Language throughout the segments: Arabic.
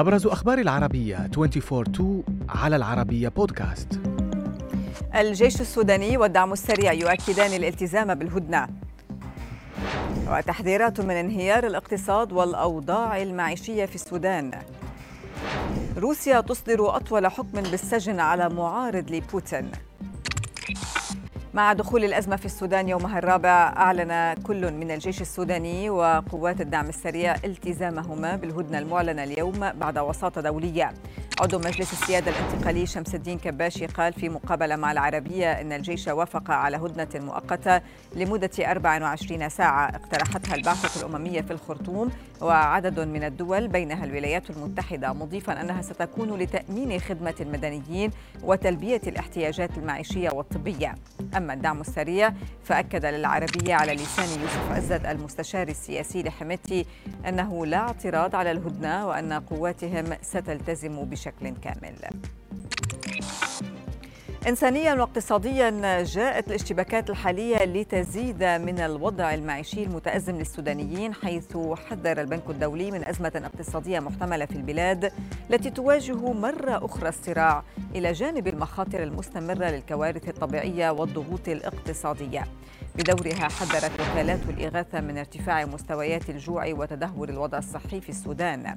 أبرز أخبار العربية 24/2 على العربية بودكاست. الجيش السوداني والدعم السريع يؤكدان الالتزام بالهدنة. وتحذيرات من انهيار الاقتصاد والأوضاع المعيشية في السودان. روسيا تصدر أطول حكم بالسجن على معارض لبوتين. مع دخول الأزمة في السودان يومها الرابع، أعلن كل من الجيش السوداني وقوات الدعم السريع التزامهما بالهدنة المعلنة اليوم بعد وساطة دولية. عضو مجلس السيادة الانتقالي شمس الدين كباشي قال في مقابلة مع العربية أن الجيش وافق على هدنة مؤقتة لمدة 24 ساعة اقترحتها البعثة الأممية في الخرطوم وعدد من الدول بينها الولايات المتحدة، مضيفا أنها ستكون لتأمين خدمة المدنيين وتلبية الاحتياجات المعيشية والطبية. أما الدعم السريع فأكد للعربية على لسان يوسف أزد المستشار السياسي لحميتي أنه لا اعتراض على الهدنة وأن قواتهم ستلتزم بشكل كامل. إنسانياً واقتصادياً جاءت الاشتباكات الحالية لتزيد من الوضع المعيشي المتأزم للسودانيين، حيث حذر البنك الدولي من أزمة اقتصادية محتملة في البلاد التي تواجه مرة أخرى الصراع، إلى جانب المخاطر المستمرة للكوارث الطبيعية والضغوط الاقتصادية. بدورها حذرت وكالات الإغاثة من ارتفاع مستويات الجوع وتدهور الوضع الصحي في السودان،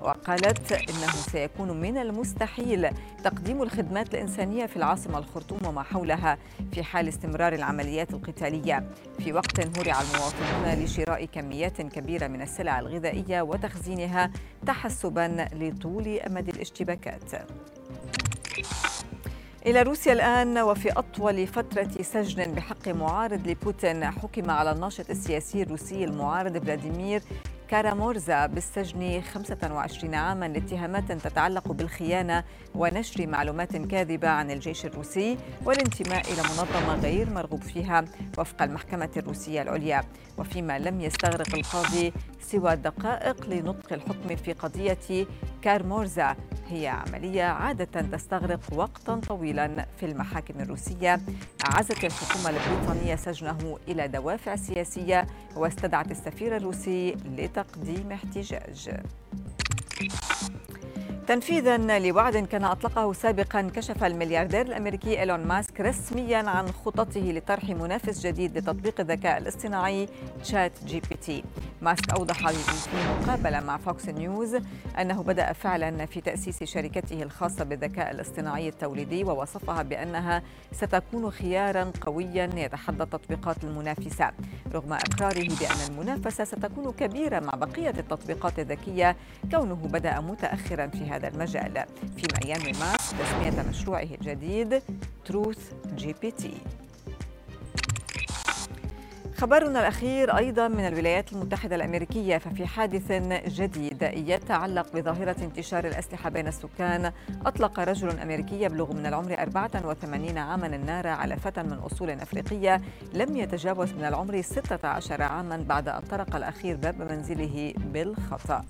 وقالت إنه سيكون من المستحيل تقديم الخدمات الإنسانية في العاصمة الخرطوم وما حولها في حال استمرار العمليات القتالية، في وقت هرع المواطنون لشراء كميات كبيرة من السلع الغذائية وتخزينها تحسباً لطول أمد الاشتباكات. إلى روسيا الآن، وفي أطول فترة سجن بحق معارض لبوتين، حكم على الناشط السياسي الروسي المعارض فلاديمير كارامورزا بالسجن 25 عاماً لاتهامات تتعلق بالخيانة ونشر معلومات كاذبة عن الجيش الروسي والانتماء إلى منظمة غير مرغوب فيها وفق المحكمة الروسية العليا. وفيما لم يستغرق القاضي سوى دقائق لنطق الحكم في قضية كارامورزا، هي عملية عادة تستغرق وقتاً طويلاً في المحاكم الروسية، عزت الحكومة البريطانية سجنه إلى دوافع سياسية واستدعت السفير الروسي لتقديم احتجاج. تنفيذاً لوعد كان أطلقه سابقاً، كشف الملياردير الأمريكي إيلون ماسك رسمياً عن خططه لطرح منافس جديد لتطبيق الذكاء الاصطناعي شات جي بي تي. ماسك أوضح في مقابلة مع فوكس نيوز أنه بدأ فعلاً في تأسيس شركته الخاصة بالذكاء الاصطناعي التوليدي، ووصفها بأنها ستكون خياراً قوياً يتحدى التطبيقات المنافسة، رغم إقراره بأن المنافسة ستكون كبيرة مع بقية التطبيقات الذكية، كونه بدأ متأخراً في هذا المجال. فيما ينوي ماسك تسمية مشروعه الجديد تروث جي بي تي. خبرنا الأخير أيضاً من الولايات المتحدة الأمريكية، ففي حادث جديد يتعلق بظاهرة انتشار الأسلحة بين السكان، أطلق رجل أمريكي يبلغ من العمر 84 عاماً النار على فتى من أصول أفريقية لم يتجاوز من العمر 16 عاماً بعد أن طرق الأخير باب منزله بالخطأ.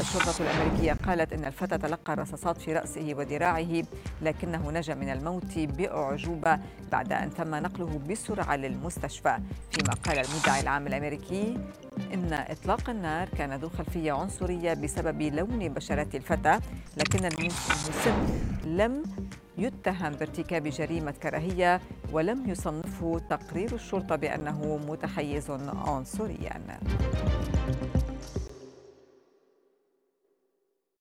الشرطة الأمريكية قالت إن الفتى تلقى رصاصات في رأسه وذراعه، لكنه نجا من الموت بأعجوبة بعد أن تم نقله بسرعة للمستشفى. فيما قال المدعي العام الأمريكي إن إطلاق النار كان ذو خلفية عنصرية بسبب لون بشرة الفتى، لكن المسن لم يتهم بارتكاب جريمة كراهية ولم يصنفه تقرير الشرطة بأنه متحيز عنصرياً.